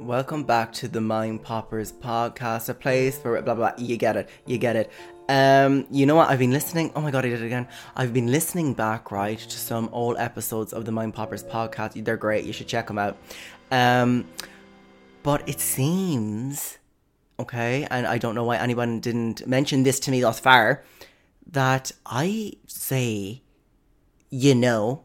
Welcome back to the Mind Poppers Podcast, a place for blah, blah, blah, you get it. You know what, I've been listening, oh my god, I did it again. I've been listening back, right, to some old episodes of the Mind Poppers Podcast. They're great, you should check them out. But it seems, okay, and I don't know why anyone didn't mention this to me thus far, that I say, you know,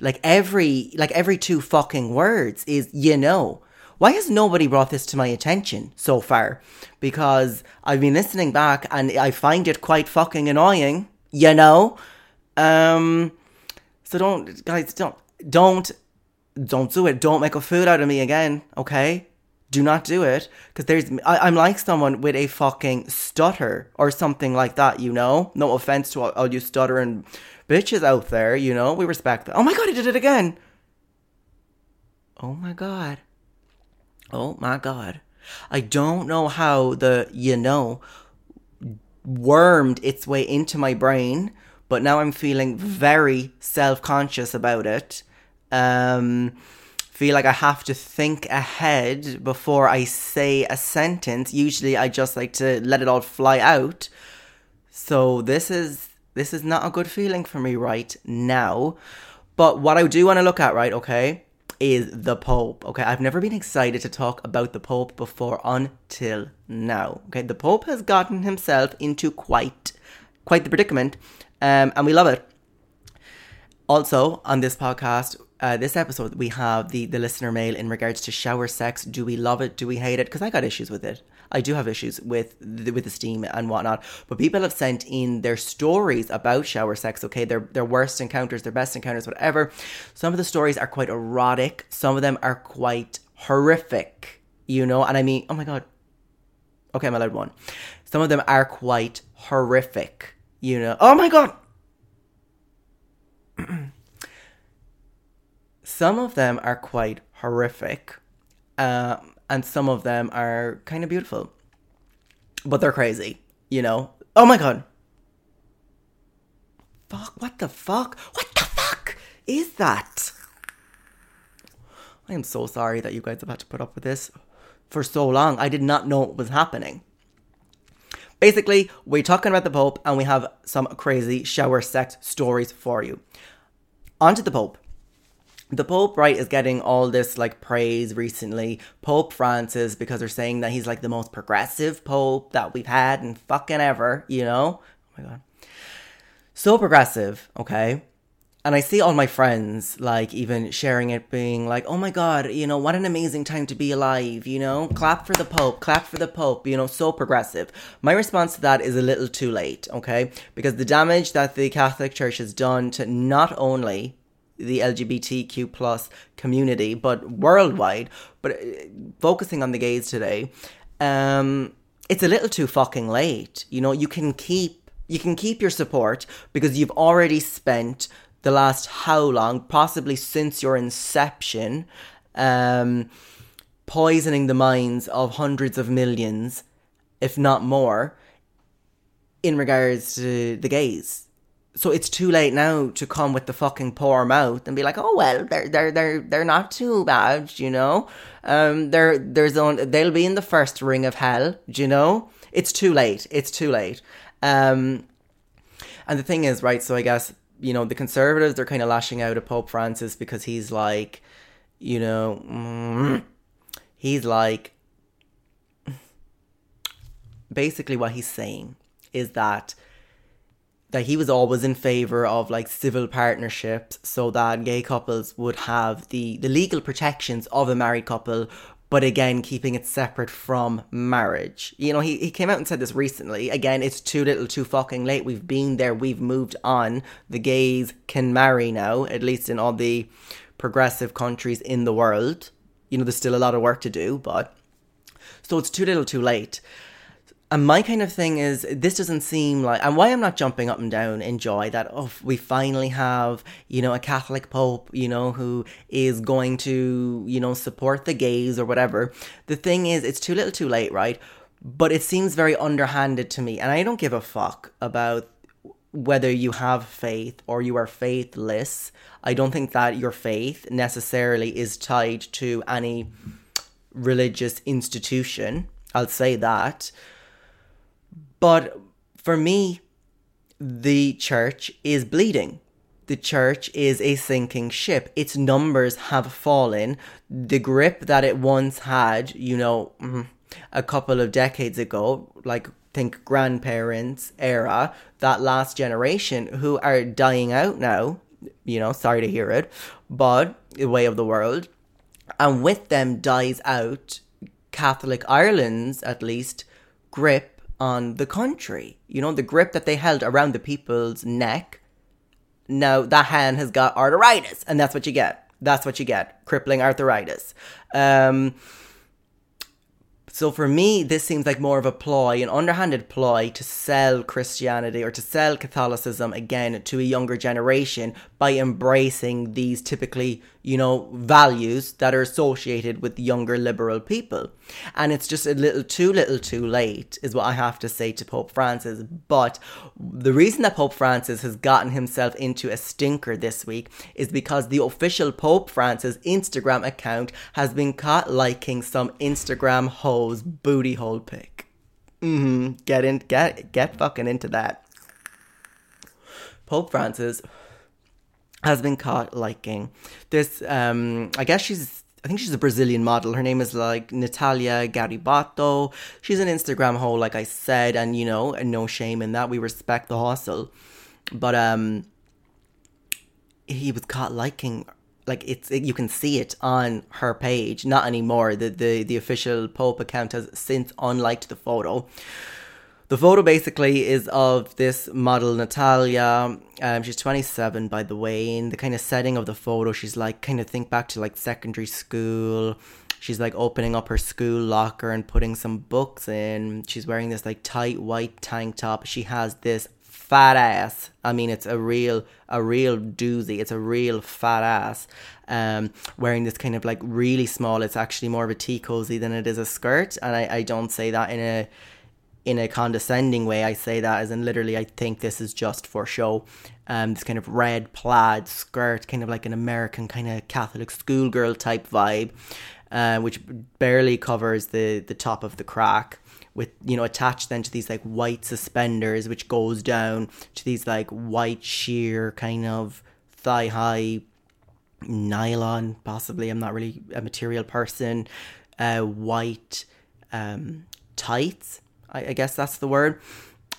like every two fucking words is, you know. Why has nobody brought this to my attention so far? Because I've been listening back and I find it quite fucking annoying, you know? So don't do it. Don't make a fool out of me again, okay? Do not do it. Because I'm like someone with a fucking stutter or something like that, you know? No offense to all you stuttering bitches out there, you know? We respect that. Oh my god, I did it again. Oh my god. I don't know how the, you know, wormed its way into my brain, but now I'm feeling very self-conscious about it. Feel like I have to think ahead before I say a sentence. Usually I just like to let it all fly out. So this is not a good feeling for me right now. But what I do want to look at, right, okay, is the Pope. Okay, I've never been excited to talk about the Pope before until now. Okay, the Pope has gotten himself into quite the predicament, and we love it. Also, on this podcast, this episode, we have the listener mail in regards to shower sex. Do we love it? Do we hate it? Because I got issues with it. I do have issues with the steam and whatnot. But people have sent in their stories about shower sex, okay? Their worst encounters, their best encounters, whatever. Some of the stories are quite erotic. Some of them are quite horrific, you know? And I mean, oh my God. Okay, I'm allowed one. Some of them are quite horrific, you know? Oh my God! Some of them are quite horrific. And some of them are kind of beautiful. But they're crazy, you know? Oh my god. Fuck, what the fuck? What the fuck is that? I am so sorry that you guys have had to put up with this for so long. I did not know what was happening. Basically, we're talking about the Pope and we have some crazy shower sex stories for you. On to the Pope. The Pope, right, is getting all this, like, praise recently. Pope Francis, because they're saying that he's, like, the most progressive Pope that we've had in fucking ever, you know? Oh, my God. So progressive, okay? And I see all my friends, like, even sharing it, being like, oh, my God, you know, what an amazing time to be alive, you know? Clap for the Pope, you know, so progressive. My response to that is a little too late, okay? Because the damage that the Catholic Church has done to not only the LGBTQ plus community, but worldwide, but focusing on the gays today, it's a little too fucking late. You know, you can keep your support because you've already spent the last how long, possibly since your inception, poisoning the minds of hundreds of millions, if not more, in regards to the gays. So it's too late now to come with the fucking poor mouth and be like, oh well, they're not too bad, you know. They'll be in the first ring of hell, you know. It's too late. And the thing is, right? So I guess, you know, the conservatives, they're kind of lashing out at Pope Francis because he's like, you know, he's like, basically what he's saying is that that he was always in favour of like civil partnerships so that gay couples would have the legal protections of a married couple, but again, keeping it separate from marriage. You know, he came out and said this recently. Again, it's too little, too fucking late. We've been there. We've moved on. The gays can marry now, at least in all the progressive countries in the world. You know, there's still a lot of work to do, but... So it's too little, too late. And my kind of thing is, this doesn't seem like... And why I'm not jumping up and down in joy that, oh, we finally have, you know, a Catholic Pope, you know, who is going to, you know, support the gays or whatever. The thing is, it's too little, too late, right? But it seems very underhanded to me. And I don't give a fuck about whether you have faith or you are faithless. I don't think that your faith necessarily is tied to any religious institution. I'll say that. But for me, the church is bleeding. The church is a sinking ship. Its numbers have fallen. The grip that it once had, you know, a couple of decades ago, like think grandparents era, that last generation who are dying out now, you know, sorry to hear it, but the way of the world. And with them dies out Catholic Ireland's, at least, grip on the country. You know, the grip that they held around the people's neck. Now, that hand has got arteritis, and that's what you get. That's what you get. Crippling arteritis. So for me, this seems like more of a ploy, an underhanded ploy to sell Christianity or to sell Catholicism again to a younger generation by embracing these typically, you know, values that are associated with younger liberal people. And it's just a little too late is what I have to say to Pope Francis. But the reason that Pope Francis has gotten himself into a stinker this week is because the official Pope Francis Instagram account has been caught liking some Instagram host booty hole pic. Get fucking into that. Pope Francis has been caught liking this. I think she's a Brazilian model. Her name is like Natalia Garibato. She's an Instagram hole, like I said, and you know, no shame in that. We respect the hustle, but he was caught liking. Like you can see it on her page. Not anymore. The official Pope account has since unliked the photo. The photo basically is of this model Natalia. She's 27, by the way. In the kind of setting of the photo, she's like kind of think back to like secondary school. She's like opening up her school locker and putting some books in. She's wearing this like tight white tank top. She has this fat ass. I mean, it's a real doozy. It's a real fat ass. Wearing this kind of like really small. It's actually more of a tea cozy than it is a skirt. And I don't say that in a condescending way. I say that as in literally, I think this is just for show. This kind of red plaid skirt, kind of like an American kind of Catholic schoolgirl type vibe, which barely covers the top of the crack. With, you know, attached then to these like white suspenders, which goes down to these like white sheer kind of thigh high nylon, possibly. I'm not really a material person. White tights, I guess that's the word.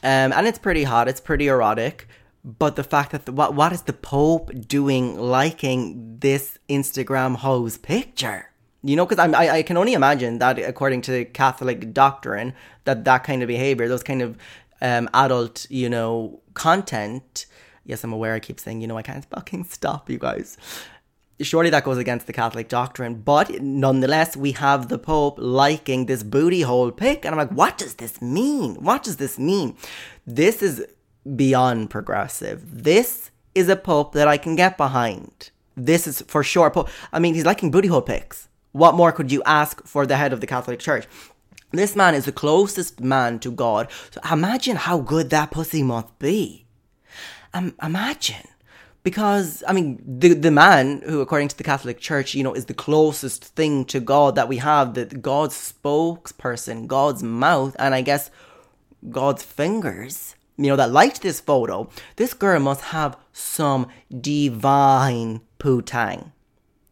And it's pretty hot. It's pretty erotic. But the fact that what is the Pope doing liking this Instagram hoe's picture? You know, because I can only imagine that according to Catholic doctrine, that kind of behavior, those kind of adult, you know, content. Yes, I'm aware I keep saying, you know, I can't fucking stop you guys. Surely that goes against the Catholic doctrine. But nonetheless, we have the Pope liking this booty hole pic. And I'm like, what does this mean? What does this mean? This is beyond progressive. This is a Pope that I can get behind. This is for sure. I mean, he's liking booty hole pics. What more could you ask for the head of the Catholic Church? This man is the closest man to God. So imagine how good that pussy must be. Imagine. Because, I mean, the man who, according to the Catholic Church, you know, is the closest thing to God that we have, that God's spokesperson, God's mouth, and I guess God's fingers, you know, that liked this photo. This girl must have some divine poo-tang.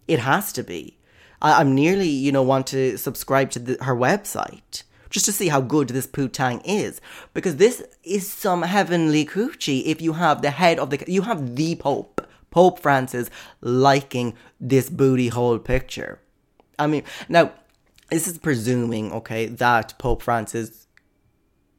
It has to be. I'm nearly, you know, want to subscribe to her website just to see how good this poo-tang is. Because this is some heavenly coochie if you have the head of the... You have the Pope, Pope Francis, liking this booty hole picture. I mean, now, this is presuming, okay, that Pope Francis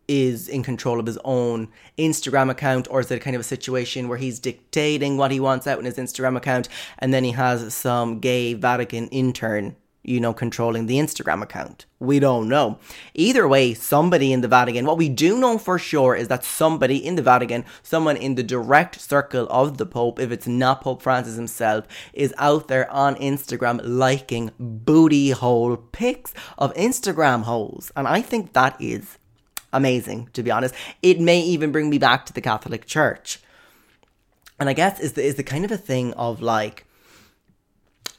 is in control of his own Instagram account, or is it kind of a situation where he's dictating what he wants out in his Instagram account, and then he has some gay Vatican intern, you know, controlling the Instagram account? We don't know. Either way, somebody in the Vatican, what we do know for sure is that somebody in the Vatican, someone in the direct circle of the Pope, if it's not Pope Francis himself, is out there on Instagram liking booty hole pics of Instagram holes. And I think that is amazing, to be honest. It may even bring me back to the Catholic Church. And I guess is the kind of a thing of, like,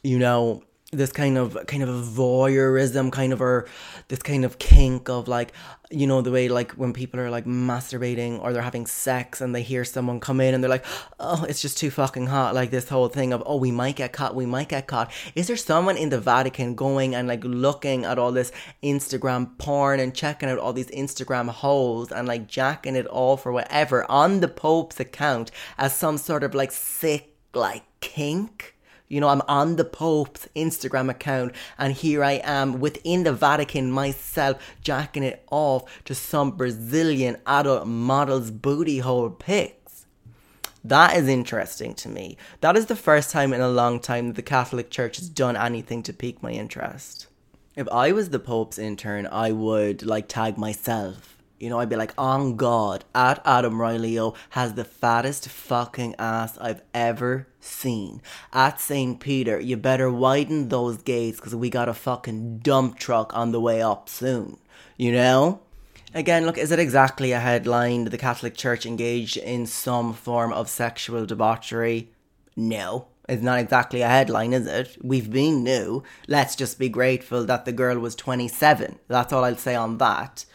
you know, this kind of a voyeurism kind of, or this kind of kink of, like, you know, the way, like, when people are, like, masturbating or they're having sex and they hear someone come in and they're like, oh, it's just too fucking hot. Like, this whole thing of, oh, we might get caught. Is there someone in the Vatican going and, like, looking at all this Instagram porn and checking out all these Instagram holes and, like, jacking it all for whatever on the Pope's account as some sort of, like, sick, like, kink? You know, I'm on the Pope's Instagram account and here I am within the Vatican myself jacking it off to some Brazilian adult model's booty hole pics. That is interesting to me. That is the first time in a long time that the Catholic Church has done anything to pique my interest. If I was the Pope's intern, I would, like, tag myself. You know, I'd be like, on God, at Adam Rileo has the fattest fucking ass I've ever seen. At St. Peter, you better widen those gates because we got a fucking dump truck on the way up soon. You know? Again, look, is it exactly a headline, the Catholic Church engaged in some form of sexual debauchery? No. It's not exactly a headline, is it? We've been new. Let's just be grateful that the girl was 27. That's all I'll say on that.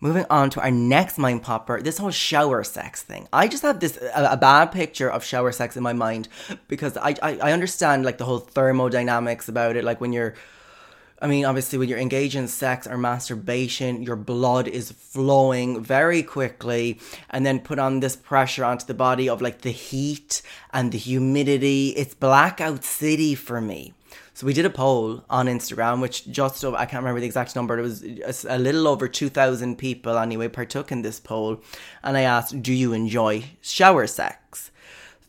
Moving on to our next mind popper, this whole shower sex thing. I just have this a bad picture of shower sex in my mind because I understand, like, the whole thermodynamics about it. Like, when you're, I mean, obviously when you're engaged in sex or masturbation, your blood is flowing very quickly and then put on this pressure onto the body of, like, the heat and the humidity. It's blackout city for me. So we did a poll on Instagram, which just over, I can't remember the exact number, it was a little over 2,000 people anyway partook in this poll. And I asked, do you enjoy shower sex?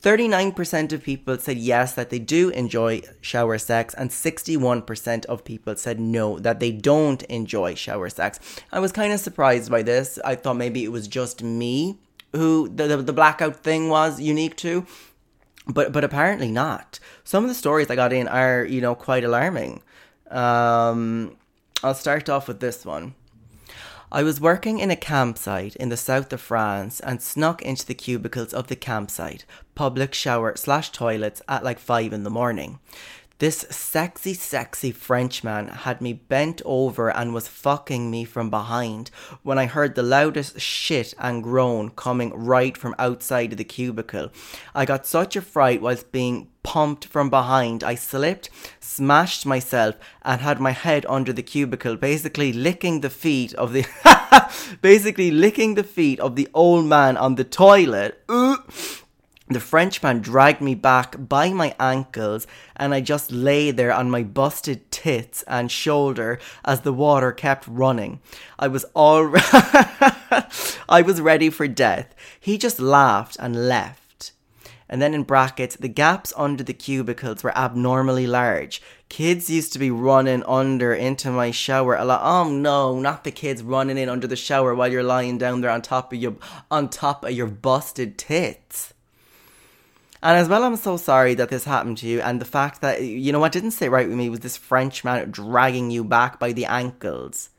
39% of people said yes, that they do enjoy shower sex. And 61% of people said no, that they don't enjoy shower sex. I was kind of surprised by this. I thought maybe it was just me who the blackout thing was unique to. But apparently not. Some of the stories I got in are, you know, quite alarming. I'll start off with this one. I was working in a campsite in the south of France and snuck into the cubicles of the campsite, public shower/toilets at like 5 a.m. This sexy Frenchman had me bent over and was fucking me from behind when I heard the loudest shit and groan coming right from outside of the cubicle. I got such a fright whilst being pumped from behind. I slipped, smashed myself and had my head under the cubicle, basically licking the feet of the old man on the toilet. Ooh. The Frenchman dragged me back by my ankles and I just lay there on my busted tits and shoulder as the water kept running. I was ready for death. He just laughed and left. And then in brackets, the gaps under the cubicles were abnormally large. Kids used to be running under into my shower a lot. Oh no, not the kids running in under the shower while you're lying down there on top of your busted tits. And as well, I'm so sorry that this happened to you. And the fact that, you know, what didn't sit right with me was this French man dragging you back by the ankles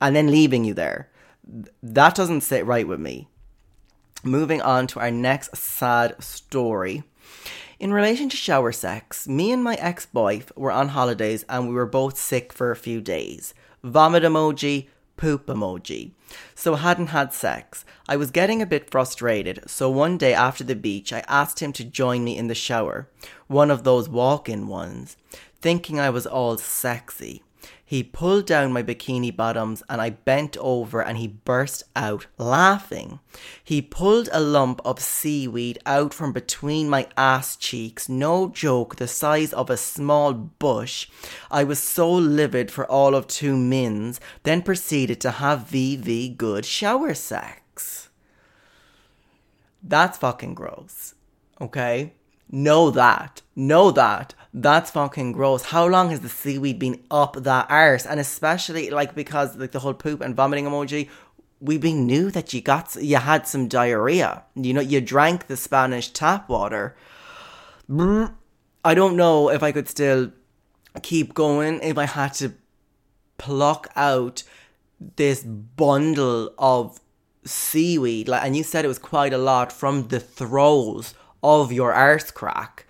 and then leaving you there. That doesn't sit right with me. Moving on to our next sad story. In relation to shower sex, me and my ex-boyf were on holidays and we were both sick for a few days. Vomit emoji, poop emoji. So hadn't had sex. I was getting a bit frustrated, so one day after the beach I asked him to join me in the shower, one of those walk-in ones, thinking I was all sexy. He pulled down my bikini bottoms and I bent over and he burst out laughing. He pulled a lump of seaweed out from between my ass cheeks, no joke, the size of a small bush. I was so livid for all of 2 mins, then proceeded to have VV good shower sex. That's fucking gross, okay? Know that. That's fucking gross. How long has the seaweed been up that arse? And especially, because the whole poop and vomiting emoji, we knew that you had some diarrhea. You know, you drank the Spanish tap water. I don't know if I could still keep going if I had to pluck out this bundle of seaweed. And you said it was quite a lot from the throes of your arse crack.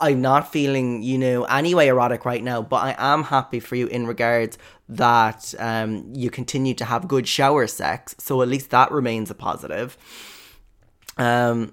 I'm not feeling, anyway erotic right now, but I am happy for you in regards that you continue to have good shower sex. So at least that remains a positive. Quite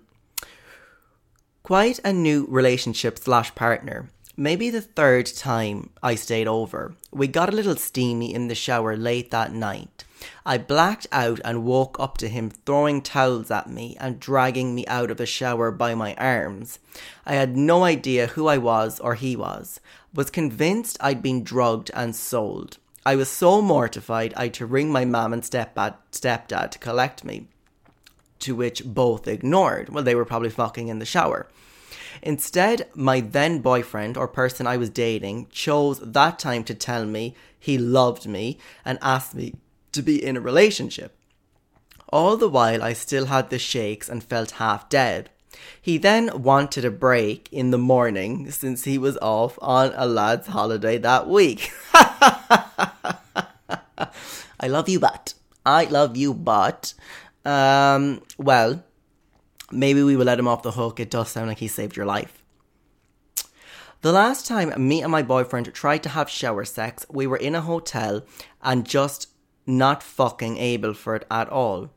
a new relationship/partner. Maybe the third time I stayed over. We got a little steamy in the shower late that night. I blacked out and woke up to him throwing towels at me and dragging me out of the shower by my arms. I had no idea who I was or he was. Was convinced I'd been drugged and sold. I was so mortified I had to ring my mum and stepdad to collect me, to which both ignored. Well, they were probably fucking in the shower. Instead, my then boyfriend or person I was dating chose that time to tell me he loved me and asked me to be in a relationship. All the while, I still had the shakes and felt half dead. He then wanted a break in the morning since he was off on a lad's holiday that week. I love you, but. Well, maybe we will let him off the hook. It does sound like he saved your life. The last time me and my boyfriend tried to have shower sex, we were in a hotel and just not fucking able for it at all.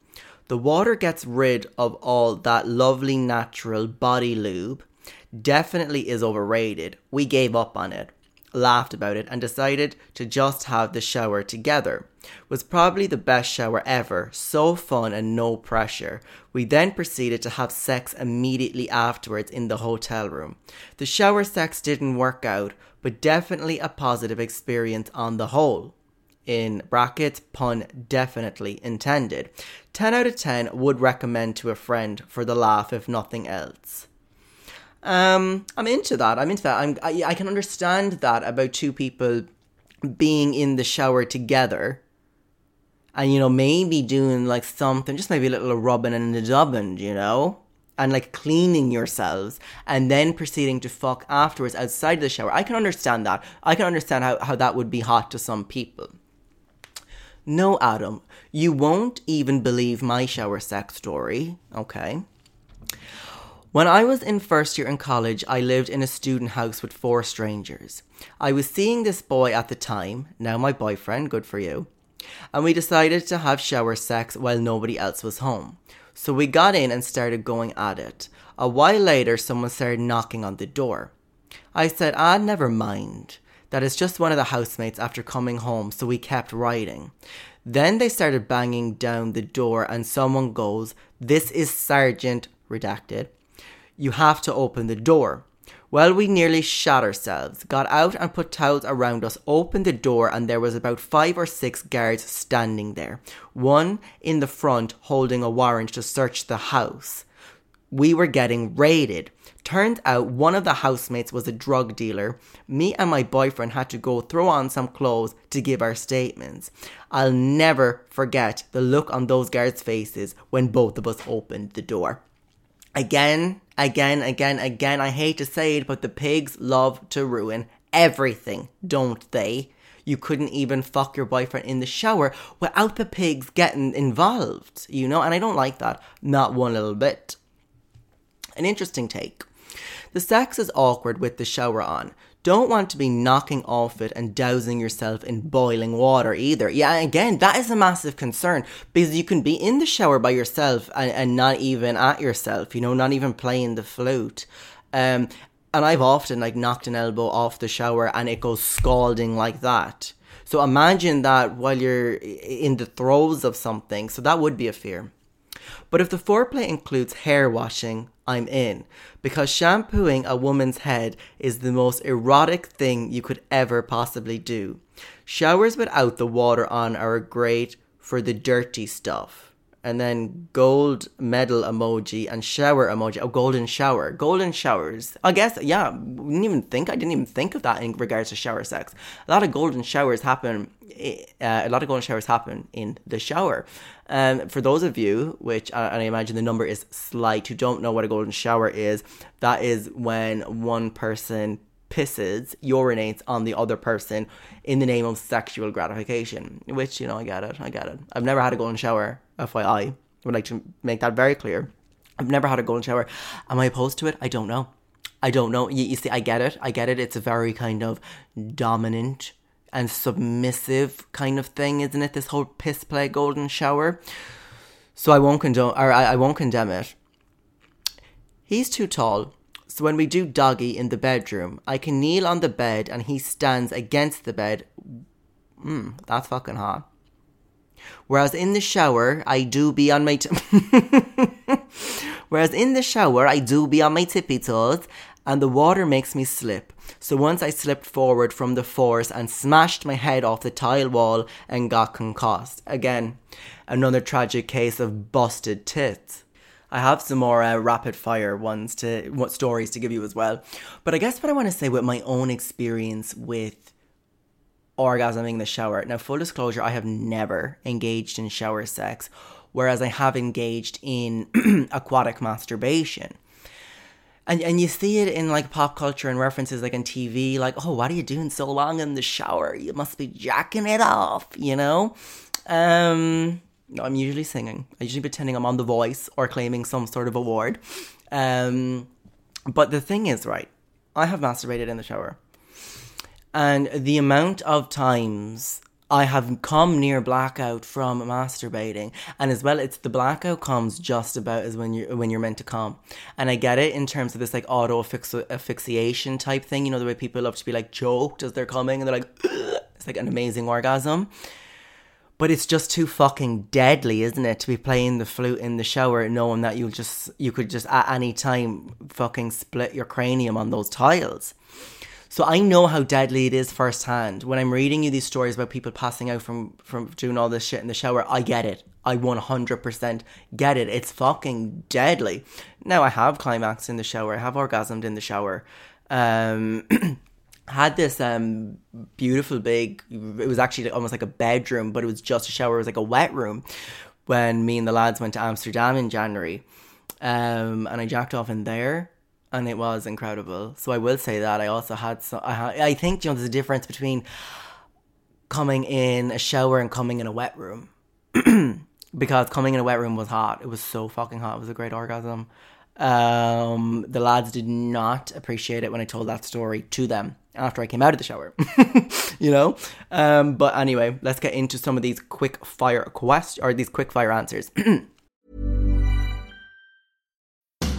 The water gets rid of all that lovely natural body lube. Definitely is overrated. We gave up on it, laughed about it, and decided to just have the shower together. Was probably the best shower ever. So fun and no pressure. We then proceeded to have sex immediately afterwards in the hotel room. The shower sex didn't work out, but definitely a positive experience on the whole. In brackets, pun definitely intended. 10 out of 10 would recommend to a friend for the laugh, if nothing else. I'm into that. I can understand that about two people being in the shower together and, maybe doing something, just maybe a little rubbing and a dubbing, and cleaning yourselves and then proceeding to fuck afterwards outside the shower. I can understand that. I can understand how that would be hot to some people. No, Adam, you won't even believe my shower sex story, okay? When I was in first year in college, I lived in a student house with 4 strangers. I was seeing this boy at the time, now my boyfriend, good for you, and we decided to have shower sex while nobody else was home. So we got in and started going at it. A while later, someone started knocking on the door. I said, never mind. That is just one of the housemates after coming home, so we kept writing. Then they started banging down the door and someone goes, "This is Sergeant," redacted. "You have to open the door." Well, we nearly shot ourselves, got out and put towels around us, opened the door, and there was about 5 or 6 guards standing there. One in the front holding a warrant to search the house. We were getting raided. Turns out one of the housemates was a drug dealer. Me and my boyfriend had to go throw on some clothes to give our statements. I'll never forget the look on those guards' faces when both of us opened the door. Again, I hate to say it, but the pigs love to ruin everything, don't they? You couldn't even fuck your boyfriend in the shower without the pigs getting involved, and I don't like that. Not one little bit. An interesting take. The sex is awkward with the shower on. Don't want to be knocking off it and dousing yourself in boiling water either. Yeah, again, that is a massive concern because you can be in the shower by yourself and not even at yourself, not even playing the flute. And I've often like knocked an elbow off the shower and it goes scalding like that. So imagine that while you're in the throes of something. So that would be a fear. But if the foreplay includes hair washing, I'm in. Because shampooing a woman's head is the most erotic thing you could ever possibly do. Showers without the water on are great for the dirty stuff. And then gold medal emoji and shower emoji. Oh, golden shower. Golden showers. I guess, yeah, I didn't even think of that in regards to shower sex. A lot of golden showers happen in the shower. For those of you, which I imagine the number is slight, who don't know what a golden shower is, that is when one person pisses, urinates on the other person in the name of sexual gratification, which, you know, I get it. I've never had a golden shower, FYI. I would like to make that very clear. I've never had a golden shower. Am I opposed to it? I don't know. You see, I get it. It's a very kind of dominant and submissive kind of thing, isn't it? This whole piss play golden shower. So I won't condemn it. He's too tall. So when we do doggy in the bedroom, I can kneel on the bed and he stands against the bed. That's fucking hot. Whereas in the shower, I do be on my tippy toes and the water makes me slip. So once I slipped forward from the force and smashed my head off the tile wall and got concussed. Again, another tragic case of busted tits. I have some more rapid-fire stories to give you as well. But I guess what I want to say with my own experience with orgasming in the shower. Now, full disclosure, I have never engaged in shower sex, whereas I have engaged in aquatic masturbation. And you see it in like pop culture and references like on TV, like, oh, what are you doing so long in the shower? You must be jacking it off, you know? No, I'm usually singing. I'm usually pretending I'm on The Voice or claiming some sort of award. But the thing is, right, I have masturbated in the shower. And the amount of times I have come near blackout from masturbating. And as well, it's the blackout comes just about as when you're meant to come. And I get it in terms of this like auto-asphyxiation type thing. You know, the way people love to be like choked as they're coming. And they're like, ugh! It's like an amazing orgasm. But it's just too fucking deadly, isn't it, to be playing the flute in the shower knowing that you could just at any time fucking split your cranium on those tiles. So I know how deadly it is firsthand. When I'm reading you these stories about people passing out from doing all this shit in the shower, I get it. I 100% get it. It's fucking deadly. Now, I have climaxed in the shower. I have orgasmed in the shower. Had this beautiful big, it was actually almost like a bedroom, but it was just a shower. It was like a wet room when me and the lads went to Amsterdam in January. And I jacked off in there and it was incredible. So I will say that I also had some, I think, you know, there's a difference between coming in a shower and coming in a wet room. Because coming in a wet room was hot. It was so fucking hot. It was a great orgasm. The lads did not appreciate it when I told that story to them after I came out of the shower, you know? But anyway, let's get into some of these quick fire questions or these quick fire answers.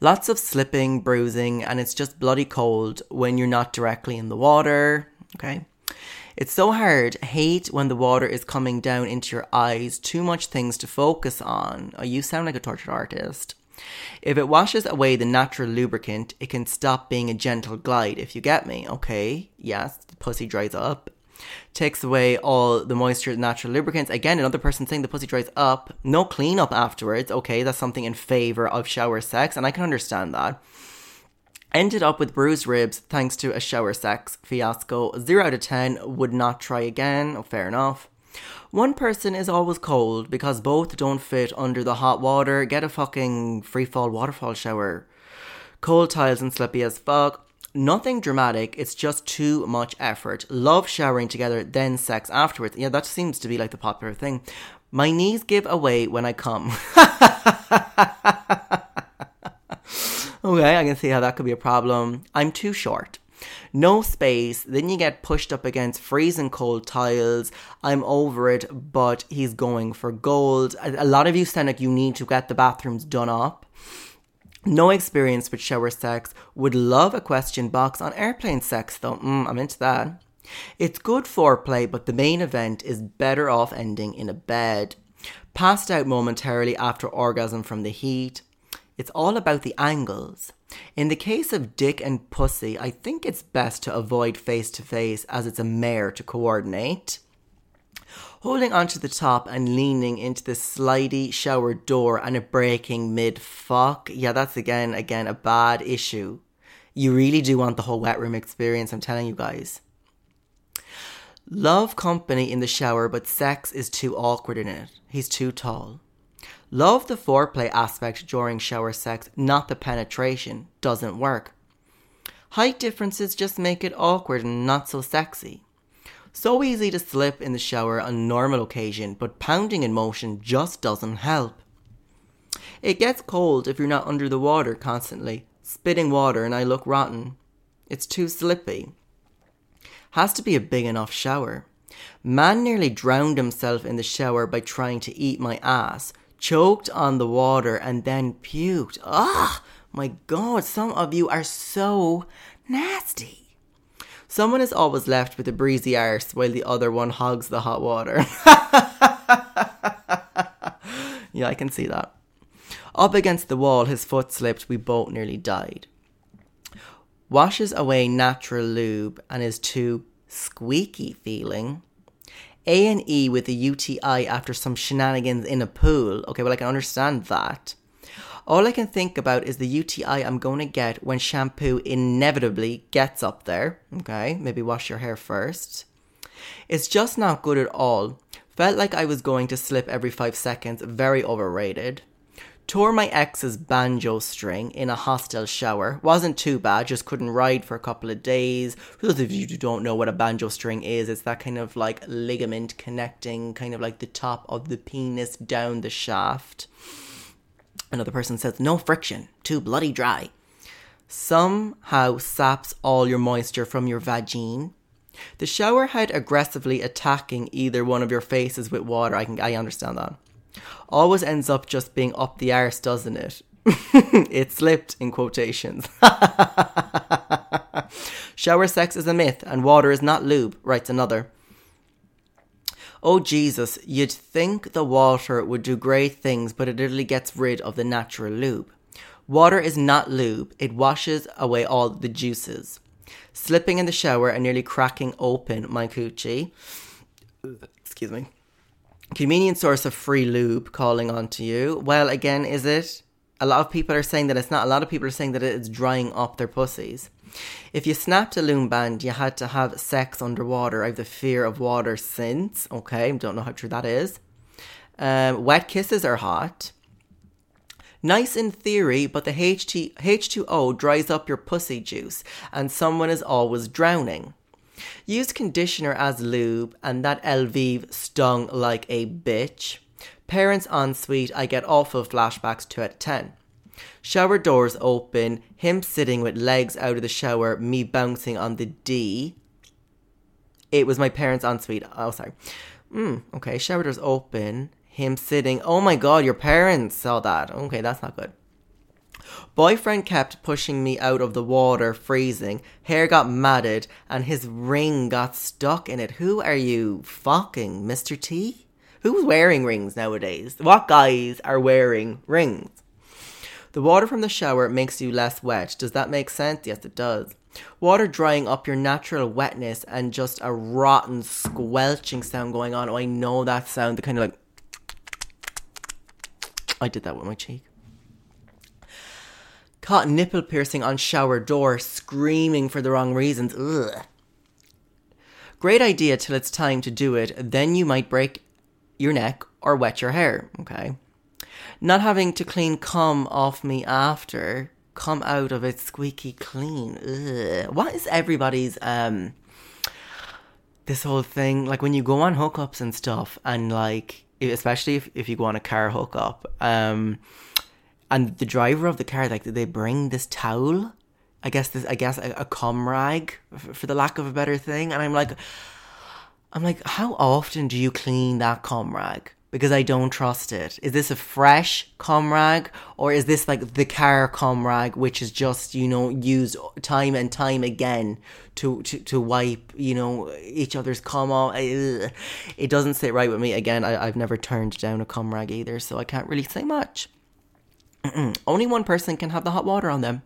Lots of slipping, bruising, and it's just bloody cold when you're not directly in the water. Okay. It's so hard. I hate when the water is coming down into your eyes. Too much things to focus on. Oh, you sound like a tortured artist. If it washes away the natural lubricant, it can stop being a gentle glide, if you get me. Okay, yes, the pussy dries up. Takes away all the moisture, natural lubricants. Again, another person saying the pussy dries up. No cleanup afterwards. Okay, that's something in favour of shower sex, and I can understand that. Ended up with bruised ribs thanks to a shower sex fiasco. 0 out of 10, would not try again. Oh, fair enough. One person is always cold because both don't fit under the hot water. Get a fucking freefall waterfall shower. Cold tiles and slippy as fuck. Nothing dramatic, it's just too much effort. Love showering together, then sex afterwards. Yeah, that seems to be like the popular thing. My knees give away when I come. Okay, I can see how that could be a problem. I'm too short. No space, then you get pushed up against freezing cold tiles. I'm over it, but he's going for gold. A lot of you sound like you need to get the bathrooms done up. No experience with shower sex. Would love a question box on airplane sex though. I'm into that. It's good foreplay, but the main event is better off ending in a bed. Passed out momentarily after orgasm from the heat. It's all about the angles. In the case of dick and pussy, I think it's best to avoid face-to-face as it's a mare to coordinate. Holding onto the top and leaning into the slidey shower door and it breaking mid-fuck. Yeah, that's again, a bad issue. You really do want the whole wet room experience, I'm telling you guys. Love company in the shower, but sex is too awkward in it. He's too tall. Love the foreplay aspect during shower sex, not the penetration. Doesn't work. Height differences just make it awkward and not so sexy. So easy to slip in the shower on normal occasion, but pounding in motion just doesn't help. It gets cold if you're not under the water constantly. Spitting water and I look rotten. It's too slippy. Has to be a big enough shower. Man nearly drowned himself in the shower by trying to eat my ass. Choked on the water and then puked. Ah, my God, some of you are so nasty. Someone is always left with a breezy arse while the other one hogs the hot water. Yeah, I can see that. Up against the wall, his foot slipped. We both nearly died. Washes away natural lube and is too squeaky feeling. A&E with a UTI after some shenanigans in a pool. Okay, well, I can understand that. All I can think about is the UTI I'm going to get when shampoo inevitably gets up there. Okay, maybe wash your hair first. It's just not good at all. Felt like I was going to slip every 5 seconds. Very overrated. Tore my ex's banjo string in a hostel shower. Wasn't too bad, just couldn't ride for a couple of days. For those of you who don't know what a banjo string is, it's that kind of like ligament connecting kind of like the top of the penis down the shaft. Another person says, no friction, too bloody dry. Somehow saps all your moisture from your vagine. The shower head aggressively attacking either one of your faces with water. I understand that. Always ends up just being up the arse, doesn't it? It slipped, in quotations. Shower sex is a myth and water is not lube, writes another. Oh Jesus, you'd think the water would do great things, but it literally gets rid of the natural lube. Water is not lube, it washes away all the juices. Slipping in the shower and nearly cracking open my coochie. Excuse me. Convenient source of free lube calling on to you. Well, again, is it? A lot of people are saying that it's not. A lot of people are saying that it's drying up their pussies. If you snapped a loom band, you had to have sex underwater. I have the fear of water since. Okay, don't know how true that is. Wet kisses are hot. Nice in theory, but the H2O dries up your pussy juice and someone is always drowning. Used conditioner as lube and that Lviv stung like a bitch. Parents ensuite, I get awful flashbacks to at 10. Shower doors open, him sitting with legs out of the shower, me bouncing on the D. It was my parents ensuite. Oh, sorry. Okay, shower doors open, him sitting. Oh my God, your parents saw that. Okay, that's not good. Boyfriend kept pushing me out of the water, freezing. Hair got matted and his ring got stuck in it. Who are you fucking, Mr. T? Who's wearing rings nowadays? What guys are wearing rings? The water from the shower makes you less wet. Does that make sense? Yes, it does. Water drying up your natural wetness and just a rotten squelching sound going on. Oh, I know that sound. The kind of like... I did that with my cheek. Caught nipple piercing on shower door, screaming for the wrong reasons. Ugh. Great idea till it's time to do it. Then you might break your neck or wet your hair. Okay. Not having to clean cum off me after. Come out of it squeaky clean. Ugh. What is everybody's, this whole thing? Like when you go on hookups and stuff and like, especially if you go on a car hookup, and the driver of the car, like, did they bring this towel? I guess a cum rag, for the lack of a better thing. And I'm like, how often do you clean that cum rag? Because I don't trust it. Is this a fresh cum rag? Or is this like the car cum rag, which is just, you know, used time and time again to wipe, you know, each other's cum off? It doesn't sit right with me. Again, I've never turned down a cum rag either, so I can't really say much. Only one person can have the hot water on them.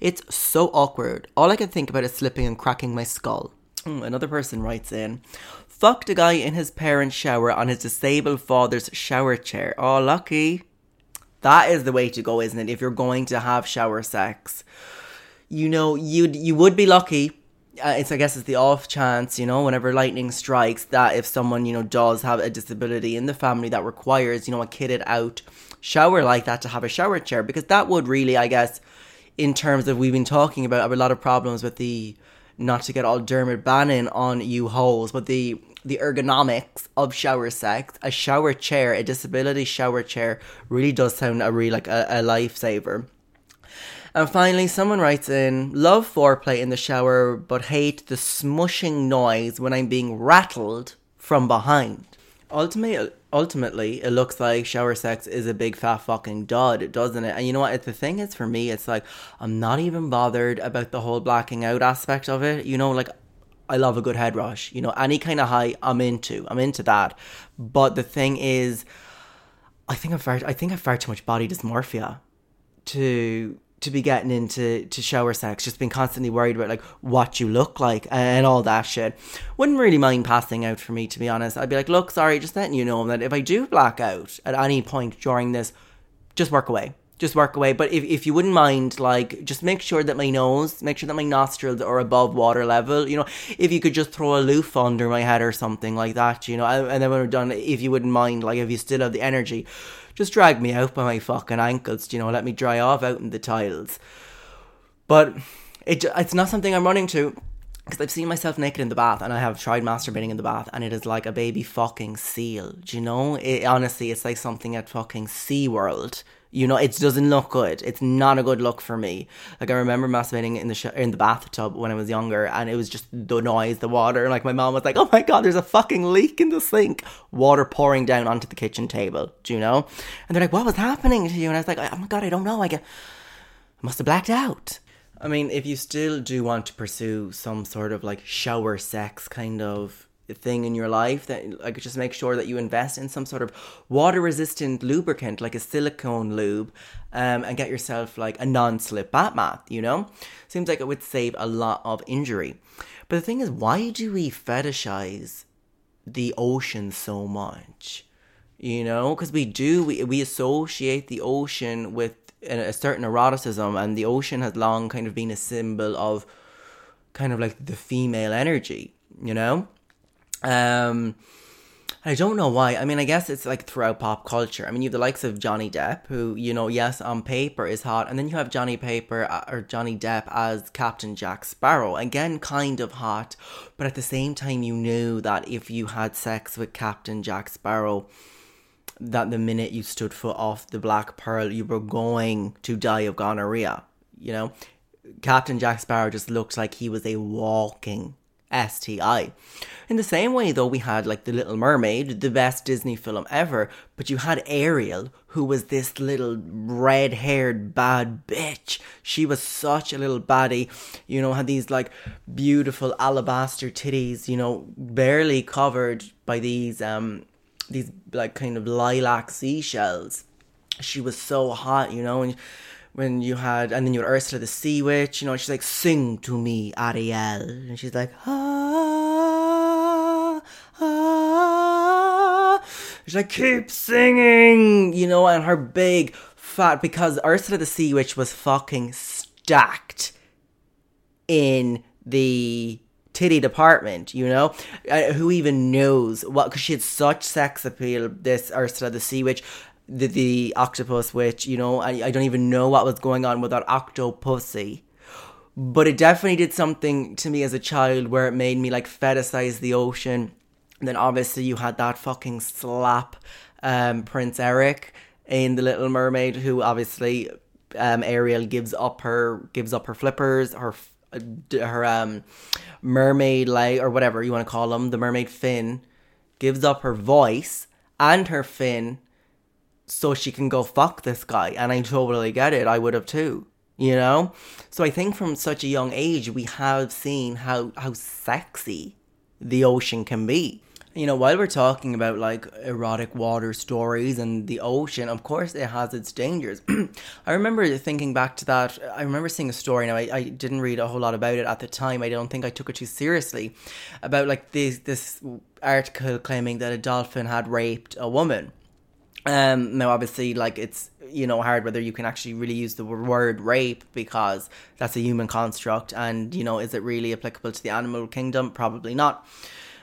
It's so awkward. All I can think about is slipping and cracking my skull. Another person writes in, fucked a guy in his parents' shower on his disabled father's shower chair. Oh, lucky. That is the way to go, isn't it? If you're going to have shower sex, you know, you would be lucky. It's, I guess it's the off chance, you know, whenever lightning strikes, that if someone, you know, does have a disability in the family that requires, you know, a kitted out shower like that to have a shower chair, because that would really, I guess, in terms of we've been talking about a lot of problems with the, not to get all Dermot Bannon on you holes, but the ergonomics of shower sex, a shower chair, a disability shower chair really does sound a real, like a lifesaver. And finally, someone writes in, love foreplay in the shower, but hate the smushing noise when I'm being rattled from behind. Ultimately, it looks like shower sex is a big fat fucking dud, doesn't it? And you know what? The thing is, for me, it's like, I'm not even bothered about the whole blacking out aspect of it. You know, like, I love a good head rush. You know, any kind of high, I'm into that. But the thing is, I think I've far too much body dysmorphia to be getting into shower sex, just being constantly worried about like what you look like and all that shit. Wouldn't really mind passing out, for me, to be honest. I'd be like, look, sorry, just letting you know that if I do black out at any point during this, just work away. But if you wouldn't mind, like, just make sure that my nostrils are above water level, you know, if you could just throw a loofah under my head or something like that, you know, and then when we're done, if you wouldn't mind, like, if you still have the energy, just drag me out by my fucking ankles, you know, let me dry off out in the tiles. But it's not something I'm running to, because I've seen myself naked in the bath, and I have tried masturbating in the bath, and it is like a baby fucking seal, do you know? Honestly, it's like something at fucking SeaWorld. You know, it doesn't look good. It's not a good look for me. Like, I remember masturbating in the bathtub when I was younger, and it was just the noise, the water. And like, my mom was like, oh my God, there's a fucking leak in the sink. Water pouring down onto the kitchen table. Do you know? And they're like, what was happening to you? And I was like, oh my God, I don't know. I must have blacked out. I mean, if you still do want to pursue some sort of like shower sex kind of thing in your life, that like, just make sure that you invest in some sort of water resistant lubricant, like a silicone lube, and get yourself like a non-slip bath mat, you know? Seems like it would save a lot of injury. But the thing is, why do we fetishize the ocean so much? You know, because we associate the ocean with a certain eroticism, and the ocean has long kind of been a symbol of kind of like the female energy, you know? I don't know why. I mean, I guess it's like throughout pop culture. I mean, you have the likes of Johnny Depp, who, you know, yes, on paper is hot. And then you have Johnny Depp as Captain Jack Sparrow. Again, kind of hot. But at the same time, you knew that if you had sex with Captain Jack Sparrow, that the minute you stood foot off the Black Pearl, you were going to die of gonorrhea. You know, Captain Jack Sparrow just looked like he was a walking STI. In the same way, though, we had like The Little Mermaid, the best Disney film ever, but you had Ariel, who was this little red-haired bad bitch. She was such a little baddie, you know, had these like beautiful alabaster titties, you know, barely covered by these like kind of lilac seashells. she was so hot, you know, and when you had, and then you had Ursula the Sea Witch, you know, she's like, sing to me, Ariel. And she's like, ah, ah. She's like, keep singing, you know, and her big fat, because Ursula the Sea Witch was fucking stacked in the titty department, you know, who even knows what, because she had such sex appeal, this Ursula the Sea Witch, the octopus witch, you know. I don't even know what was going on with that octopussy, but it definitely did something to me as a child where it made me like fetishize the ocean. And then obviously you had that fucking slap Prince Eric in The Little Mermaid, who obviously Ariel gives up her flippers, her mermaid leg, or whatever you want to call them, the mermaid fin, gives up her voice and her fin so she can go fuck this guy. And I totally get it. I would have too, you know. So I think from such a young age we have seen how sexy the ocean can be. You know, while we're talking about like erotic water stories and the ocean, of course it has its dangers. I remember thinking back to that. I remember seeing a story. Now I didn't read a whole lot about it at the time. I don't think I took it too seriously, about like this article claiming that a dolphin had raped a woman. Now obviously, like, it's, you know, hard whether you can actually really use the word rape, because that's a human construct, and, you know, is it really applicable to the animal kingdom? Probably not.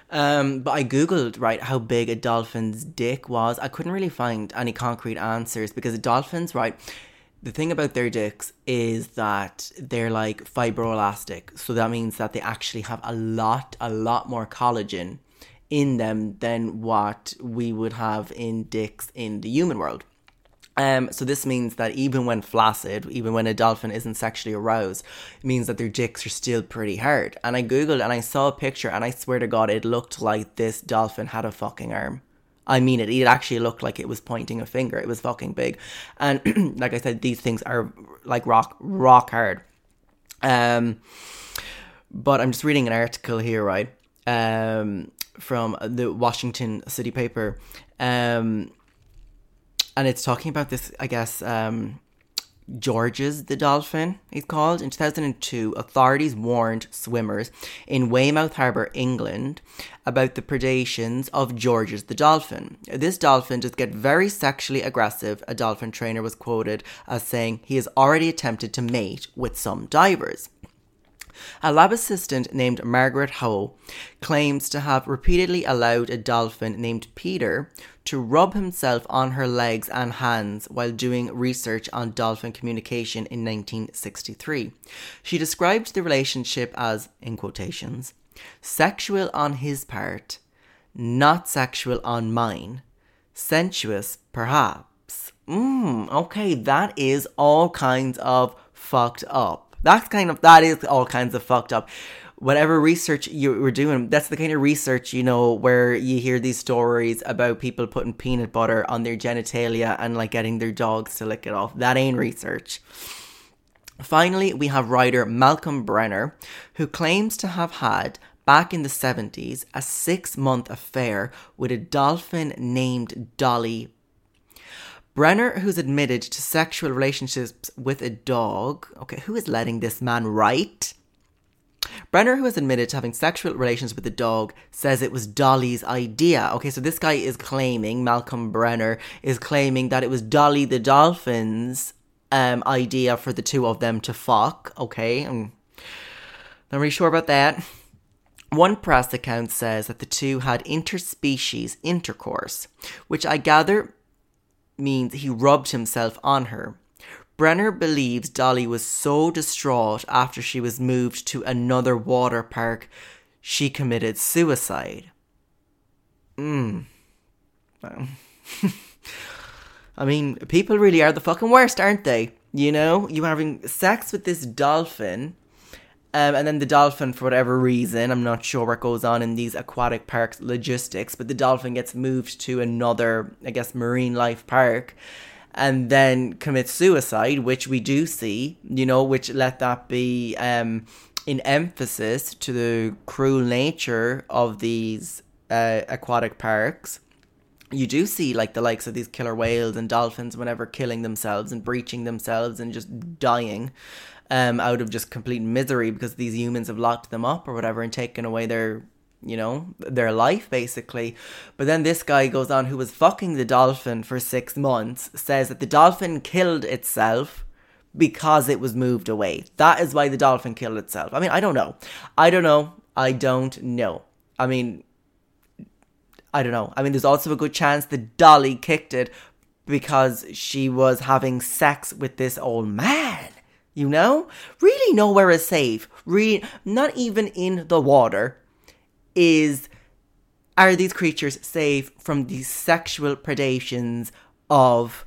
But I googled, right, how big a dolphin's dick was. I couldn't really find any concrete answers, because dolphins, right, the thing about their dicks is that they're like fibroelastic, so that means that they actually have a lot more collagen in them than what we would have in dicks in the human world. So this means that even when flaccid, even when a dolphin isn't sexually aroused, it means that their dicks are still pretty hard. And I googled and I saw a picture, and I swear to God, it looked like this dolphin had a fucking arm. I mean, it actually looked like it was pointing a finger. It was fucking big. And like I said, these things are like rock hard. But I'm just reading an article here, right? From the Washington City paper, and it's talking about this, I guess, Georges the dolphin, he's called. In 2002, authorities warned swimmers in Weymouth Harbour, England, about the predations of Georges the dolphin. This dolphin does get very sexually aggressive, a dolphin trainer was quoted as saying. He has already attempted to mate with some divers. A lab assistant named Margaret Howe claims to have repeatedly allowed a dolphin named Peter to rub himself on her legs and hands while doing research on dolphin communication in 1963. She described the relationship as, in quotations, sexual on his part, not sexual on mine, sensuous perhaps. Okay, that is all kinds of fucked up. That is all kinds of fucked up. Whatever research you were doing, that's the kind of research, you know, where you hear these stories about people putting peanut butter on their genitalia and like getting their dogs to lick it off. That ain't research. Finally, we have writer Malcolm Brenner, who claims to have had, back in the 70s, a 6-month affair with a dolphin named Dolly. Brenner, who's admitted to sexual relationships with a dog... Okay, who is letting this man write? Brenner, who has admitted to having sexual relations with a dog, says it was Dolly's idea. Okay, so this guy is claiming, Malcolm Brenner, is claiming that it was Dolly the dolphin's idea for the two of them to fuck. Okay, I'm not really sure about that. One press account says that the two had interspecies intercourse, which I gather... means he rubbed himself on her. Brenner believes Dolly was so distraught after she was moved to another water park, she committed suicide. Well. I mean, people really are the fucking worst, aren't they? You know, you're having sex with this dolphin, and then the dolphin, for whatever reason, I'm not sure what goes on in these aquatic parks logistics, but the dolphin gets moved to another, I guess, marine life park, and then commits suicide, which we do see, you know, which let that be in emphasis to the cruel nature of these aquatic parks. you do see like the likes of these killer whales and dolphins, whenever killing themselves and breaching themselves and just dying out of just complete misery because these humans have locked them up or whatever and taken away their, you know, their life basically. But then this guy goes on, who was fucking the dolphin for 6 months, says that the dolphin killed itself because it was moved away. That is why the dolphin killed itself. I mean, I don't know. I mean, there's also a good chance that Dolly kicked it because she was having sex with this old man, you know? Really nowhere is safe. Not even in the water are these creatures safe from the sexual predations of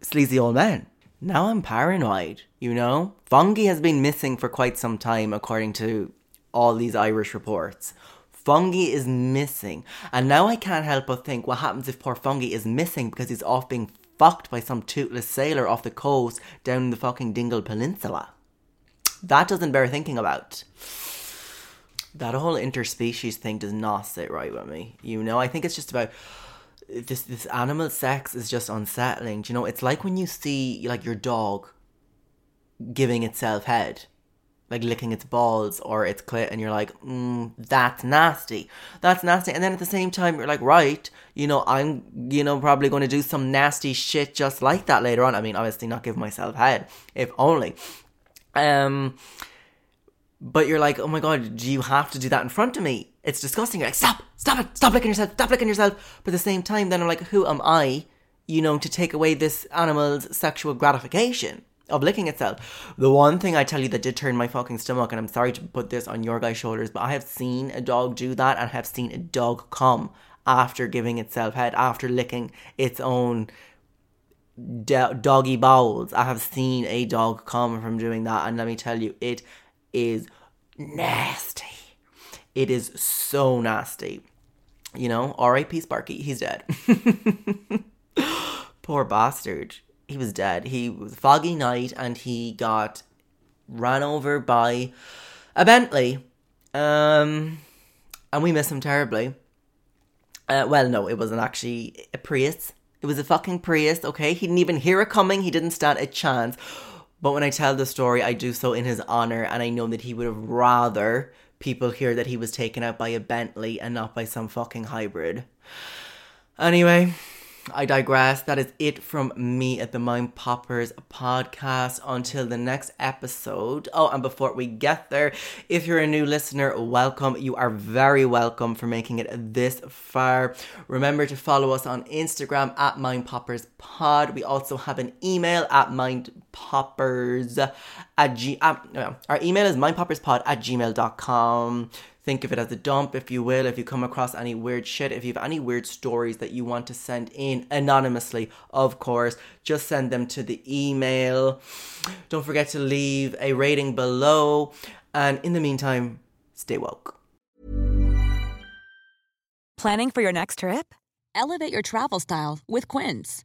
sleazy old men. Now I'm paranoid, you know? Fungi has been missing for quite some time, according to all these Irish reports. Fungi is missing. And now I can't help but think, what happens if poor Fungi is missing because he's off being fucked by some toothless sailor off the coast down in the fucking Dingle Peninsula? That doesn't bear thinking about. That whole interspecies thing does not sit right with me. You know, I think it's just about... This animal sex is just unsettling. Do you know, it's like when you see, like, your dog giving itself head. Like licking its balls or its clit, and you're like, that's nasty. That's nasty. And then at the same time, you're like, right, you know, I'm, you know, probably going to do some nasty shit just like that later on. I mean, obviously not give myself head, if only. But you're like, oh my God, do you have to do that in front of me? It's disgusting. You're like, stop it, stop licking yourself. But at the same time, then I'm like, who am I, you know, to take away this animal's sexual gratification of licking itself? The one thing I tell you that did turn my fucking stomach, and I'm sorry to put this on your guy's shoulders, but I have seen a dog do that, and I have seen a dog come after giving itself head, after licking its own doggy bowels. I have seen a dog come from doing that, and let me tell you, it is nasty. It is so nasty. You know, R.I.P. Sparky, he's dead. Poor bastard. He was dead. He was a foggy night and he got run over by a Bentley. And we miss him terribly. Well, no, it wasn't actually a Prius. It was a fucking Prius, okay? He didn't even hear it coming. He didn't stand a chance. But when I tell the story, I do so in his honour, and I know that he would have rather people hear that he was taken out by a Bentley and not by some fucking hybrid. Anyway... I digress. That is it from me at the Mind Poppers podcast until the next episode. Oh, and before we get there, if you're a new listener, welcome. You are very welcome for making it this far. Remember to follow us on Instagram at Mind Poppers Pod. We also have an email at our email is mindpopperspod@gmail.com. Think of it as a dump, if you will. If you come across any weird shit, if you have any weird stories that you want to send in anonymously, of course, just send them to the email. Don't forget to leave a rating below. And in the meantime, stay woke. Planning for your next trip? Elevate your travel style with Quince.